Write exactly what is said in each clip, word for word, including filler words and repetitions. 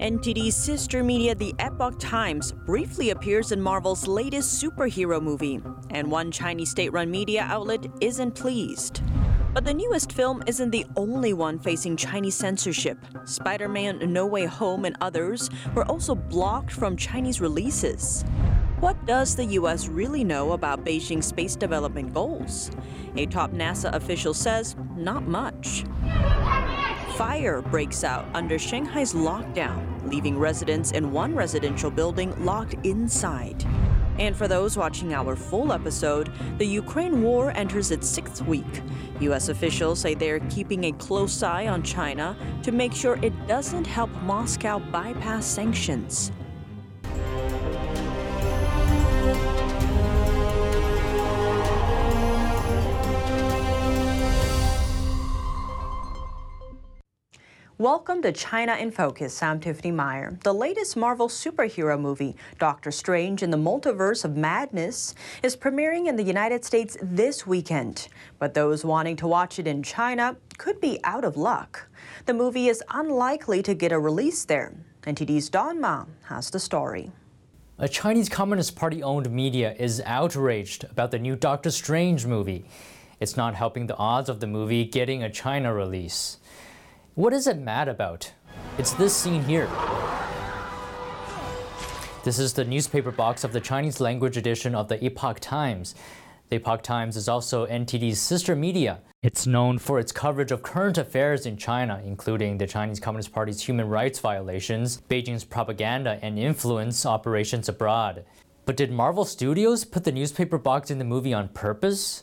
N T D's sister media The Epoch Times briefly appears in Marvel's latest superhero movie, and one Chinese state-run media outlet isn't pleased. But the newest film isn't the only one facing Chinese censorship. Spider-Man: No Way Home and others were also blocked from Chinese releases. What does the U S really know about Beijing's space development goals? A top NASA official says, not much. Fire breaks out under Shanghai's lockdown, leaving residents in one residential building locked inside. And for those watching our full episode, the Ukraine war enters its sixth week. U S officials say they're keeping a close eye on China to make sure it doesn't help Moscow bypass sanctions. Welcome to China in Focus. I'm Tiffany Meyer. The latest Marvel superhero movie, Doctor Strange in the Multiverse of Madness, is premiering in the United States this weekend. But those wanting to watch it in China could be out of luck. The movie is unlikely to get a release there. N T D's Don Ma has the story. A Chinese Communist Party-owned media is outraged about the new Doctor Strange movie. It's not helping the odds of the movie getting a China release. What is it mad about? It's this scene here. This is the newspaper box of the Chinese language edition of the Epoch Times. The Epoch Times is also N T D's sister media. It's known for its coverage of current affairs in China, including the Chinese Communist Party's human rights violations, Beijing's propaganda and influence operations abroad. But did Marvel Studios put the newspaper box in the movie on purpose?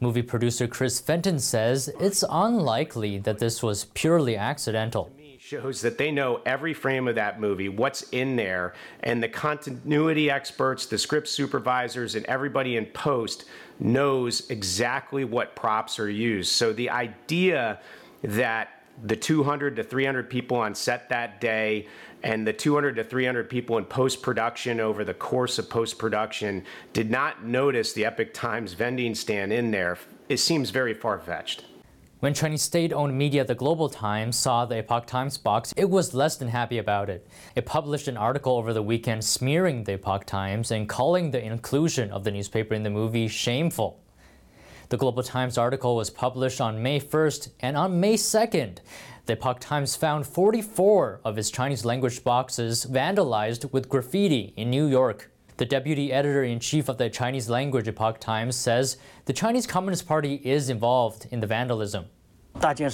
Movie producer Chris Fenton says it's unlikely that this was purely accidental. Shows that they know every frame of that movie, what's in there, and the continuity experts, the script supervisors, and everybody in post knows exactly what props are used. So the idea that the two hundred to three hundred people on set that day and the two hundred to three hundred people in post-production over the course of post-production did not notice the Epoch Times vending stand in there, it seems very far-fetched. When Chinese state-owned media The Global Times saw the Epoch Times box, it was less than happy about it. It published an article over the weekend smearing the Epoch Times and calling the inclusion of the newspaper in the movie shameful. The Global Times article was published on May first, and on May second, the Epoch Times found forty-four of its Chinese language boxes vandalized with graffiti in New York. The deputy editor-in-chief of the Chinese language Epoch Times says the Chinese Communist Party is involved in the vandalism. The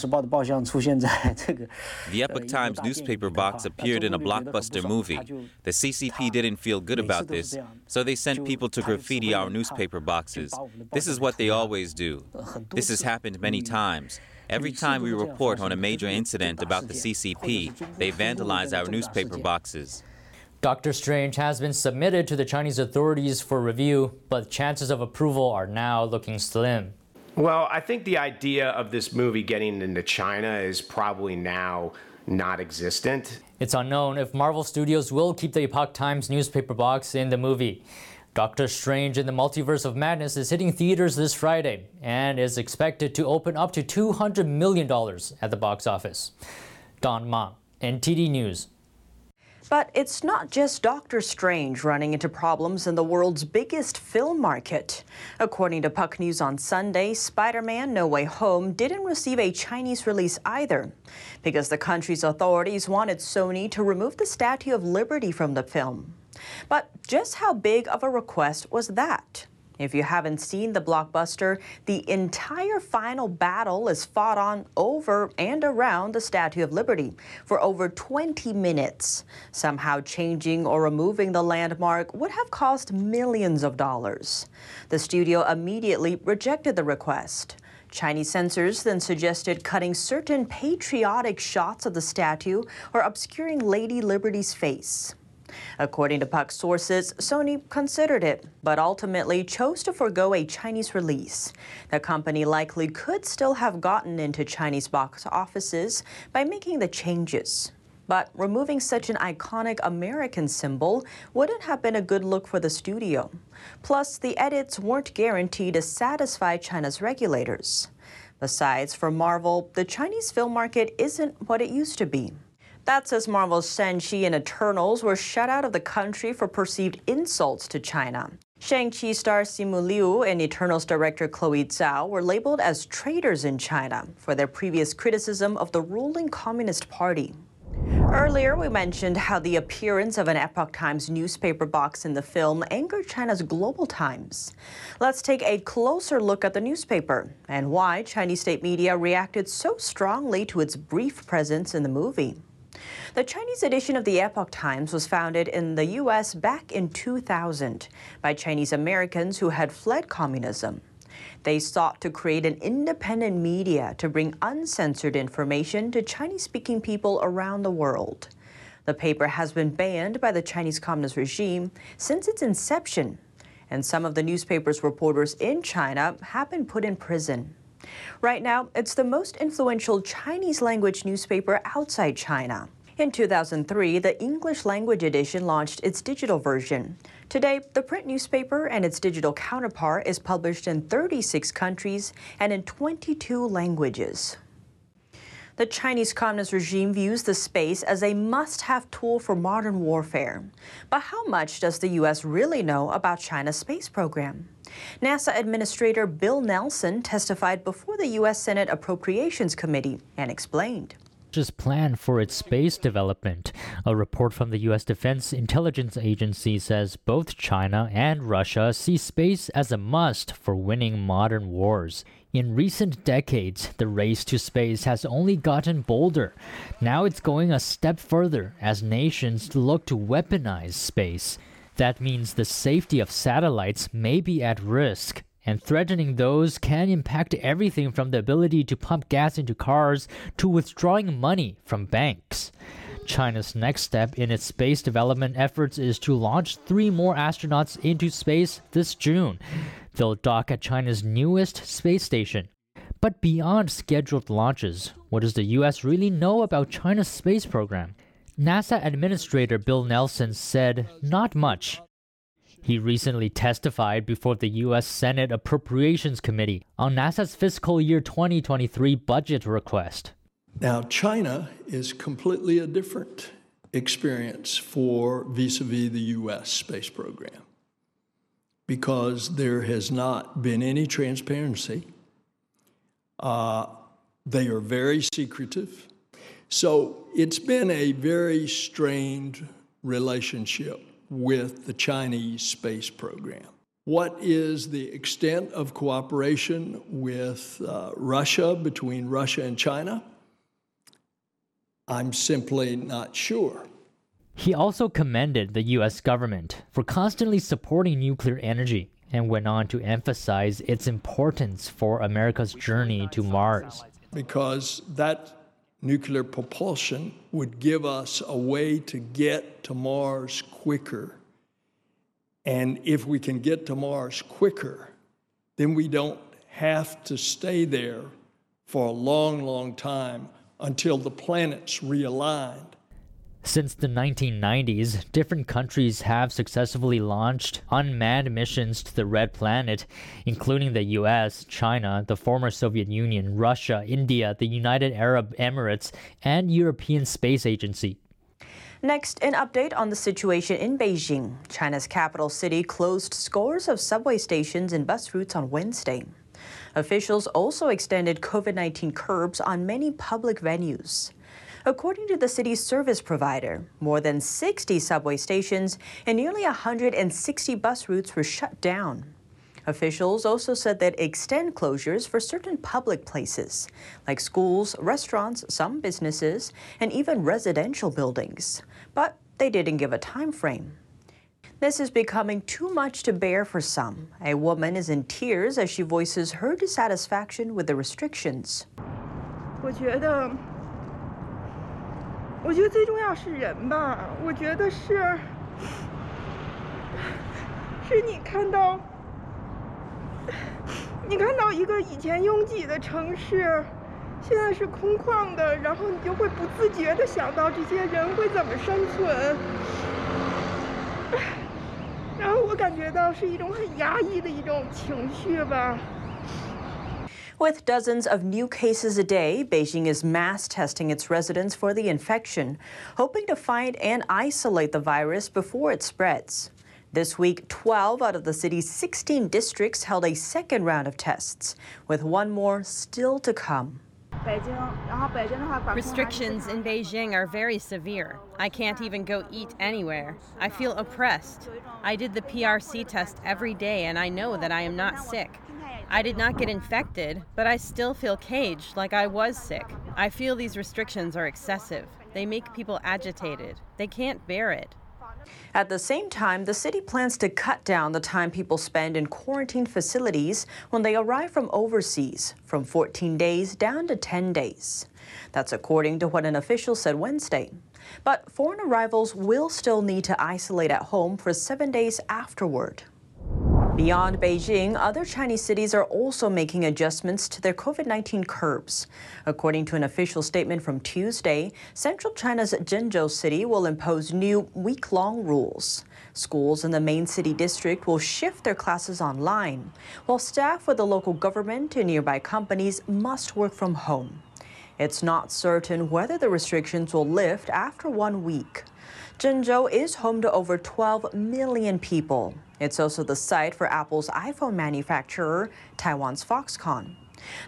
Epoch Times newspaper box appeared in a blockbuster movie. The C C P didn't feel good about this, so they sent people to graffiti our newspaper boxes. This is what they always do. This has happened many times. Every time we report on a major incident about the C C P, they vandalize our newspaper boxes. Doctor Strange has been submitted to the Chinese authorities for review, but chances of approval are now looking slim. Well, I think the idea of this movie getting into China is probably now not existent. It's unknown if Marvel Studios will keep the Epoch Times newspaper box in the movie. Doctor Strange in the Multiverse of Madness is hitting theaters this Friday and is expected to open up to two hundred million dollars at the box office. Don Ma, N T D News. But it's not just Doctor Strange running into problems in the world's biggest film market. According to Puck News on Sunday, Spider-Man: No Way Home didn't receive a Chinese release either, because the country's authorities wanted Sony to remove the Statue of Liberty from the film. But just how big of a request was that? If you haven't seen the blockbuster, the entire final battle is fought on over and around the Statue of Liberty for over twenty minutes. Somehow changing or removing the landmark would have cost millions of dollars. The studio immediately rejected the request. Chinese censors then suggested cutting certain patriotic shots of the statue or obscuring Lady Liberty's face. According to Puck sources, Sony considered it, but ultimately chose to forego a Chinese release. The company likely could still have gotten into Chinese box offices by making the changes. But removing such an iconic American symbol wouldn't have been a good look for the studio. Plus, the edits weren't guaranteed to satisfy China's regulators. Besides, for Marvel, the Chinese film market isn't what it used to be. That's as Marvel's Shang-Chi and Eternals were shut out of the country for perceived insults to China. Shang-Chi star Simu Liu and Eternals director Chloe Zhao were labeled as traitors in China for their previous criticism of the ruling Communist Party. Earlier, we mentioned how the appearance of an Epoch Times newspaper box in the film angered China's Global Times. Let's take a closer look at the newspaper and why Chinese state media reacted so strongly to its brief presence in the movie. The Chinese edition of the Epoch Times was founded in the U S back in two thousand by Chinese Americans who had fled communism. They sought to create an independent media to bring uncensored information to Chinese-speaking people around the world. The paper has been banned by the Chinese Communist regime since its inception, and some of the newspaper's reporters in China have been put in prison. Right now, it's the most influential Chinese-language newspaper outside China. In two thousand three, the English-language edition launched its digital version. Today, the print newspaper and its digital counterpart is published in thirty-six countries and in twenty-two languages. The Chinese Communist regime views the space as a must-have tool for modern warfare. But how much does the U S really know about China's space program? NASA Administrator Bill Nelson testified before the U S Senate Appropriations Committee and explained. Russia's plan for its space development. A report from the U S Defense Intelligence Agency says both China and Russia see space as a must for winning modern wars. In recent decades, the race to space has only gotten bolder. Now it's going a step further as nations look to weaponize space. That means the safety of satellites may be at risk. And threatening those can impact everything from the ability to pump gas into cars to withdrawing money from banks. China's next step in its space development efforts is to launch three more astronauts into space this June. They'll dock at China's newest space station. But beyond scheduled launches, what does the U S really know about China's space program? NASA Administrator Bill Nelson said, "Not much." He recently testified before the U S Senate Appropriations Committee on NASA's fiscal year twenty twenty-three budget request. Now, China is completely a different experience for vis-a-vis the U S space program because there has not been any transparency. Uh, they are very secretive. So it's been a very strained relationship with the Chinese space program. What is the extent of cooperation with uh, Russia, between Russia and China? I'm simply not sure. He also commended the U S government for constantly supporting nuclear energy and went on to emphasize its importance for America's journey to Mars. Because that nuclear propulsion would give us a way to get to Mars quicker. And if we can get to Mars quicker, then we don't have to stay there for a long, long time until the planet's realigned. Since the nineteen nineties, different countries have successfully launched unmanned missions to the Red Planet, including the U S, China, the former Soviet Union, Russia, India, the United Arab Emirates, and European Space Agency. Next, an update on the situation in Beijing. China's capital city closed scores of subway stations and bus routes on Wednesday. Officials also extended COVID nineteen curbs on many public venues. According to the city's service provider, more than sixty subway stations and nearly one hundred sixty bus routes were shut down. Officials also said they'd extend closures for certain public places, like schools, restaurants, some businesses, and even residential buildings. But they didn't give a time frame. This is becoming too much to bear for some. A woman is in tears as she voices her dissatisfaction with the restrictions. I think... I think the most important thing is people. I think it's... it's you see... you see a city that used to be empty, now it's empty, and you will unconsciously think about these people will survive. And I feel it's a very 压抑的一种情绪吧. With dozens of new cases a day, Beijing is mass testing its residents for the infection, hoping to find and isolate the virus before it spreads. This week, twelve out of the city's sixteen districts held a second round of tests, with one more still to come. Restrictions in Beijing are very severe. I can't even go eat anywhere. I feel oppressed. I did the P R C test every day, and I know that I am not sick. I did not get infected, but I still feel caged, like I was sick. I feel these restrictions are excessive. They make people agitated. They can't bear it. At the same time, the city plans to cut down the time people spend in quarantine facilities when they arrive from overseas, from fourteen days down to ten days. That's according to what an official said Wednesday. But foreign arrivals will still need to isolate at home for seven days afterward. Beyond Beijing, other Chinese cities are also making adjustments to their COVID nineteen curbs. According to an official statement from Tuesday, central China's Zhengzhou city will impose new week-long rules. Schools in the main city district will shift their classes online, while staff with the local government and nearby companies must work from home. It's not certain whether the restrictions will lift after one week. Zhengzhou is home to over twelve million people. It's also the site for Apple's iPhone manufacturer, Taiwan's Foxconn.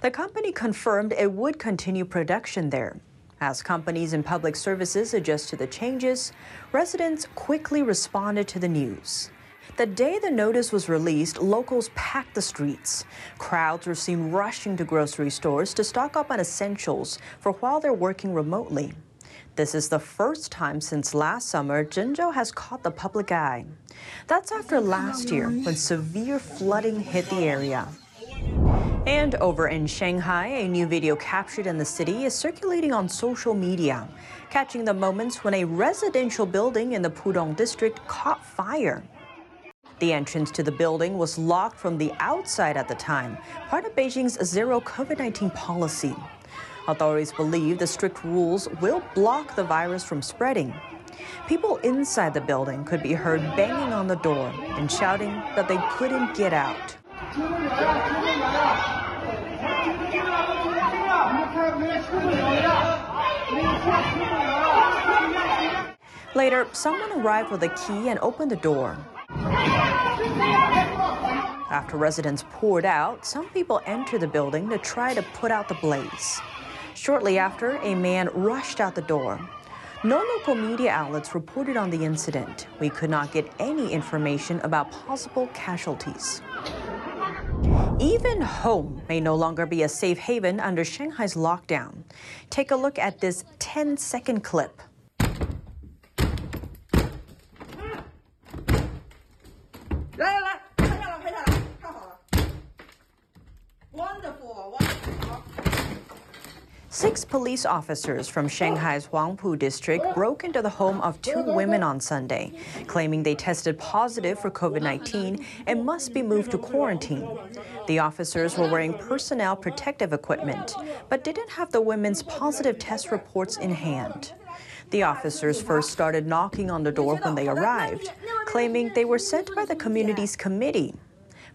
The company confirmed it would continue production there. As companies and public services adjust to the changes, residents quickly responded to the news. The day the notice was released, locals packed the streets. Crowds were seen rushing to grocery stores to stock up on essentials for while they're working remotely. This is the first time since last summer Zhengzhou has caught the public eye. That's after last year, when severe flooding hit the area. And over in Shanghai, a new video captured in the city is circulating on social media, catching the moments when a residential building in the Pudong district caught fire. The entrance to the building was locked from the outside at the time, part of Beijing's zero COVID nineteen policy. Authorities believe the strict rules will block the virus from spreading. People inside the building could be heard banging on the door and shouting that they couldn't get out. Later, someone arrived with a key and opened the door. After residents poured out, some people entered the building to try to put out the blaze. Shortly after, a man rushed out the door. No local media outlets reported on the incident. We could not get any information about possible casualties. Even home may no longer be a safe haven under Shanghai's lockdown. Take a look at this ten-second clip. Six police officers from Shanghai's Huangpu district broke into the home of two women on Sunday, claiming they tested positive for COVID nineteen and must be moved to quarantine. The officers were wearing personal protective equipment, but didn't have the women's positive test reports in hand. The officers first started knocking on the door when they arrived, claiming they were sent by the community's committee.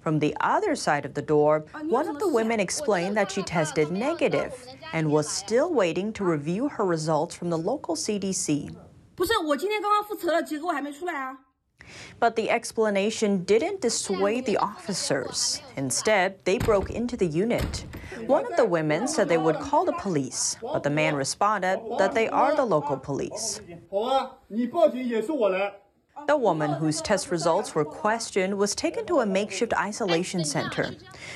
From the other side of the door, one of the women explained that she tested negative and was still waiting to review her results from the local C D C. But the explanation didn't dissuade the officers. Instead, they broke into the unit. One of the women said they would call the police, but the man responded that they are the local police. The woman, whose test results were questioned, was taken to a makeshift isolation center.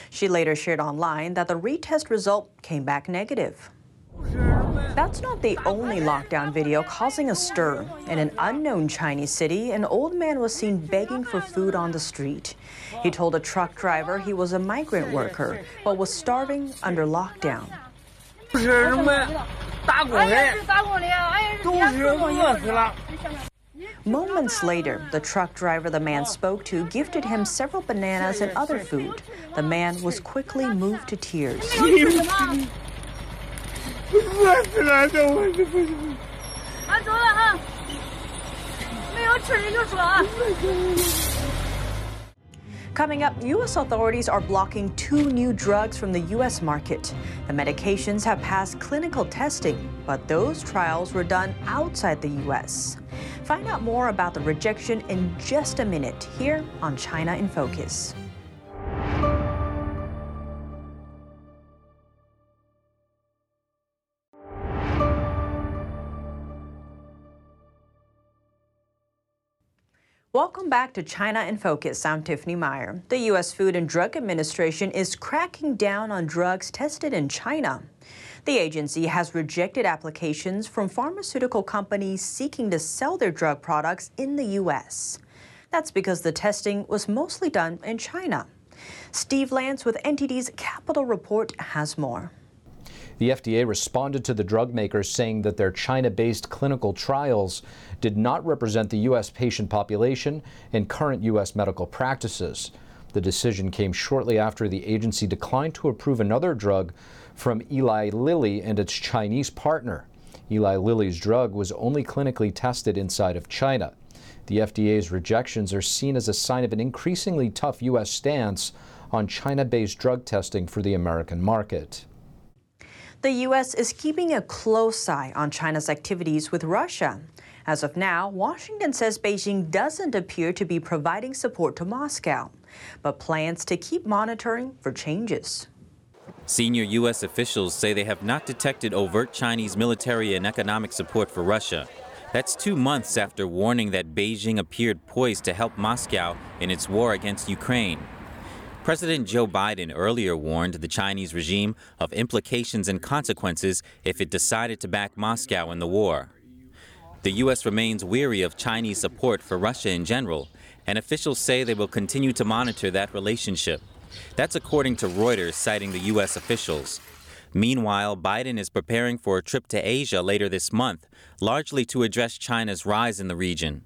She later shared online that the retest result came back negative. That's not the only lockdown video causing a stir. In an unknown Chinese city, an old man was seen begging for food on the street. He told a truck driver he was a migrant worker, but was starving under lockdown. Moments later, the truck driver the man spoke to gifted him several bananas and other food. The man was quickly moved to tears. Coming up, U S authorities are blocking two new drugs from the U S market. The medications have passed clinical testing, but those trials were done outside the U S. Find out more about the rejection in just a minute here on China in Focus. Welcome back to China in Focus. I'm Tiffany Meyer. The U S. Food and Drug Administration is cracking down on drugs tested in China. The agency has rejected applications from pharmaceutical companies seeking to sell their drug products in the U S. That's because the testing was mostly done in China. Steve Lance with N T D's Capital Report has more. The F D A responded to the drug makers saying that their China-based clinical trials did not represent the U S patient population and current U S medical practices. The decision came shortly after the agency declined to approve another drug from Eli Lilly and its Chinese partner. Eli Lilly's drug was only clinically tested inside of China. The F D A's rejections are seen as a sign of an increasingly tough U S stance on China-based drug testing for the American market. The U S is keeping a close eye on China's activities with Russia. As of now, Washington says Beijing doesn't appear to be providing support to Moscow, but plans to keep monitoring for changes. Senior U S officials say they have not detected overt Chinese military and economic support for Russia. That's two months after warning that Beijing appeared poised to help Moscow in its war against Ukraine. President Joe Biden earlier warned the Chinese regime of implications and consequences if it decided to back Moscow in the war. The U S remains wary of Chinese support for Russia in general, and officials say they will continue to monitor that relationship. That's according to Reuters, citing the U S officials. Meanwhile, Biden is preparing for a trip to Asia later this month, largely to address China's rise in the region.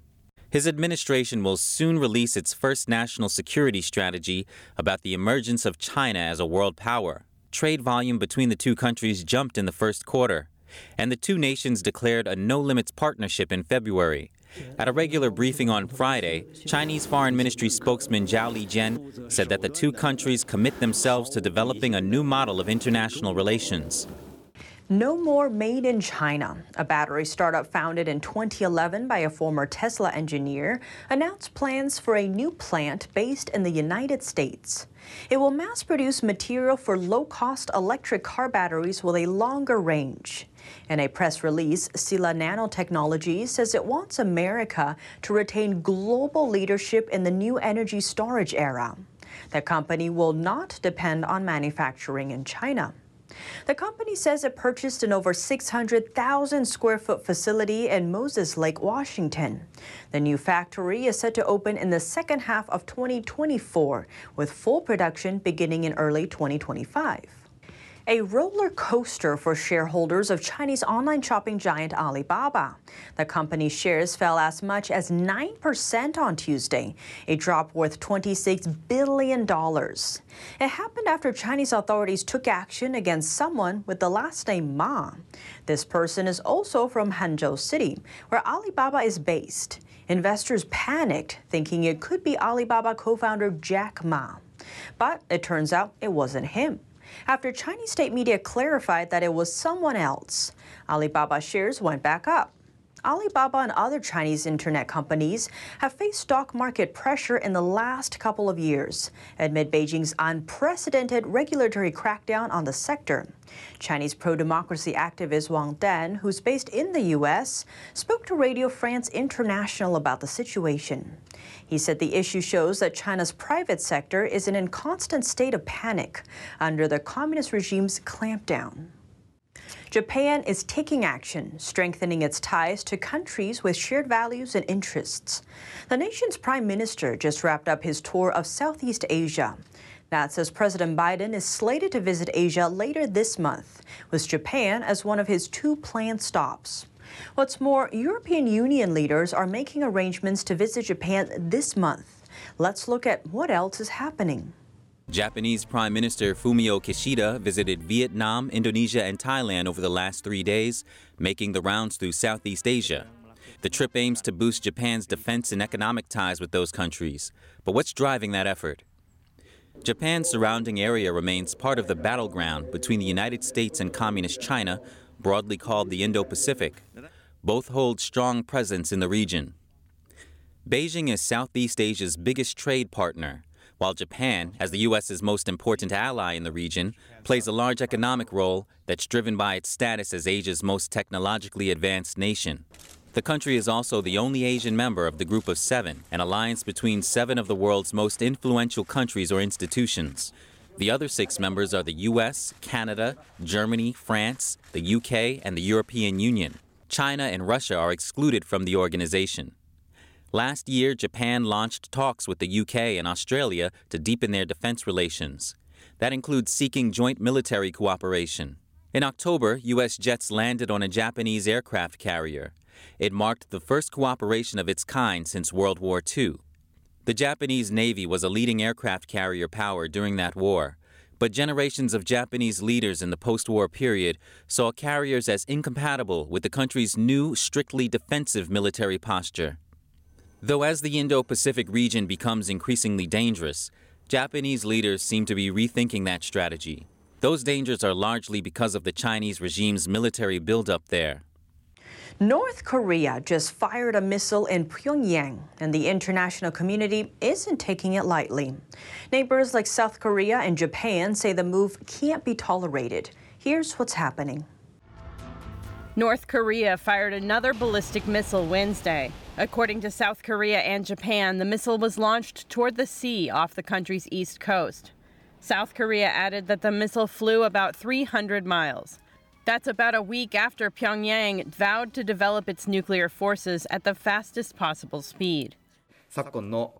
His administration will soon release its first national security strategy about the emergence of China as a world power. Trade volume between the two countries jumped in the first quarter, and the two nations declared a no-limits partnership in February. At a regular briefing on Friday, Chinese Foreign Ministry spokesman Zhao Lijian said that the two countries commit themselves to developing a new model of international relations. No more made in China. A battery startup founded in twenty eleven by a former Tesla engineer announced plans for a new plant based in the United States. It will mass produce material for low-cost electric car batteries with a longer range. In a press release, Sila Nanotechnology says it wants America to retain global leadership in the new energy storage era. The company will not depend on manufacturing in China. The company says it purchased an over six hundred thousand square foot facility in Moses Lake, Washington. The new factory is set to open in the second half of twenty twenty-four, with full production beginning in early twenty twenty-five. A roller coaster for shareholders of Chinese online shopping giant Alibaba. The company's shares fell as much as nine percent on Tuesday, a drop worth twenty-six billion dollars. It happened after Chinese authorities took action against someone with the last name Ma. This person is also from Hangzhou City, where Alibaba is based. Investors panicked, thinking it could be Alibaba co-founder Jack Ma. But it turns out it wasn't him. After Chinese state media clarified that it was someone else, Alibaba shares went back up. Alibaba and other Chinese internet companies have faced stock market pressure in the last couple of years, amid Beijing's unprecedented regulatory crackdown on the sector. Chinese pro-democracy activist Wang Dan, who's based in the U S, spoke to Radio France International about the situation. He said the issue shows that China's private sector is in a constant state of panic under the communist regime's clampdown. Japan is taking action, strengthening its ties to countries with shared values and interests. The nation's prime minister just wrapped up his tour of Southeast Asia. That's as President Biden is slated to visit Asia later this month, with Japan as one of his two planned stops. What's more, European Union leaders are making arrangements to visit Japan this month. Let's look at what else is happening. Japanese Prime Minister Fumio Kishida visited Vietnam, Indonesia, and Thailand over the last three days, making the rounds through Southeast Asia. The trip aims to boost Japan's defense and economic ties with those countries. But what's driving that effort? Japan's surrounding area remains part of the battleground between the United States and Communist China, broadly called the Indo-Pacific. Both hold strong presence in the region. Beijing is Southeast Asia's biggest trade partner, while Japan, as the U S's most important ally in the region, plays a large economic role that's driven by its status as Asia's most technologically advanced nation. The country is also the only Asian member of the Group of Seven, an alliance between seven of the world's most influential countries or institutions. The other six members are the U S, Canada, Germany, France, the U K, and the European Union. China and Russia are excluded from the organization. Last year, Japan launched talks with the U K and Australia to deepen their defense relations. That includes seeking joint military cooperation. In October, U S jets landed on a Japanese aircraft carrier. It marked the first cooperation of its kind since World War Two. The Japanese Navy was a leading aircraft carrier power during that war, but generations of Japanese leaders in the post-war period saw carriers as incompatible with the country's new, strictly defensive military posture. Though as the Indo-Pacific region becomes increasingly dangerous, Japanese leaders seem to be rethinking that strategy. Those dangers are largely because of the Chinese regime's military buildup there. North Korea just fired a missile in Pyongyang, and the international community isn't taking it lightly. Neighbors like South Korea and Japan say the move can't be tolerated. Here's what's happening. North Korea fired another ballistic missile Wednesday. According to South Korea and Japan, the missile was launched toward the sea off the country's east coast. South Korea added that the missile flew about three hundred miles. That's about a week after Pyongyang vowed to develop its nuclear forces at the fastest possible speed.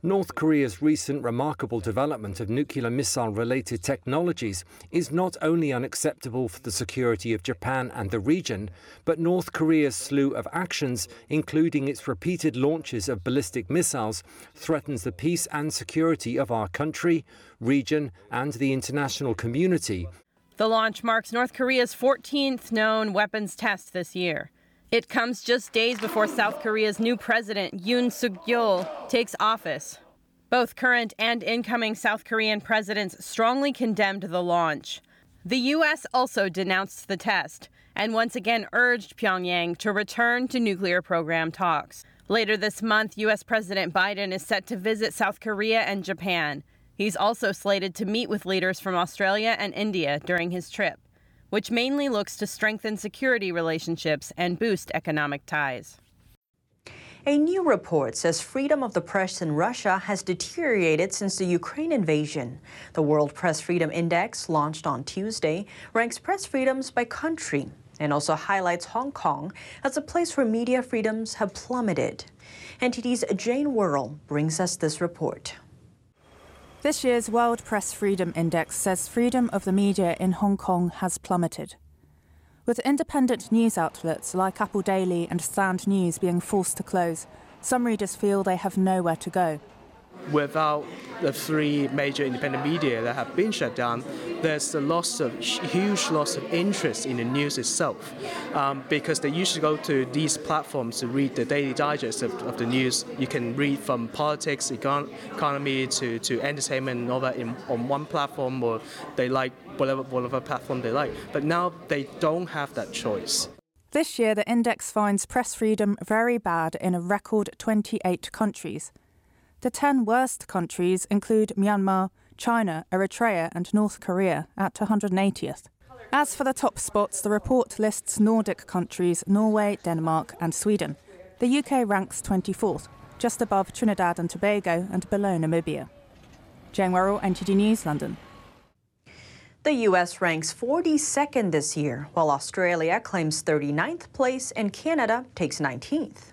North Korea's recent remarkable development of nuclear missile-related technologies is not only unacceptable for the security of Japan and the region, but North Korea's slew of actions, including its repeated launches of ballistic missiles, threatens the peace and security of our country, region, and the international community. The launch marks North Korea's fourteenth known weapons test this year. It comes just days before South Korea's new president, Yoon Suk-yeol, takes office. Both current and incoming South Korean presidents strongly condemned the launch. The U S also denounced the test and once again urged Pyongyang to return to nuclear program talks. Later this month, U S President Biden is set to visit South Korea and Japan. He's also slated to meet with leaders from Australia and India during his trip, which mainly looks to strengthen security relationships and boost economic ties. A new report says freedom of the press in Russia has deteriorated since the Ukraine invasion. The World Press Freedom Index, launched on Tuesday, ranks press freedoms by country and also highlights Hong Kong as a place where media freedoms have plummeted. N T D's Jane Worrell brings us this report. This year's World Press Freedom Index says freedom of the media in Hong Kong has plummeted. With independent news outlets like Apple Daily and Stand News being forced to close, some readers feel they have nowhere to go. Without the three major independent media that have been shut down, there's a loss of, huge loss of interest in the news itself, um, because they usually go to these platforms to read the daily digest of, of the news. You can read from politics, econ- economy to, to entertainment and all that in, on one platform, or they like whatever, whatever platform they like. But now they don't have that choice. This year, the index finds press freedom very bad in a record twenty-eight countries. The ten worst countries include Myanmar, China, Eritrea and North Korea at one hundred eightieth. As for the top spots, the report lists Nordic countries Norway, Denmark and Sweden. The U K ranks twenty-fourth, just above Trinidad and Tobago and below Namibia. Jane Worrell, N T D News, London. The U S ranks forty-second this year, while Australia claims thirty-ninth place and Canada takes nineteenth.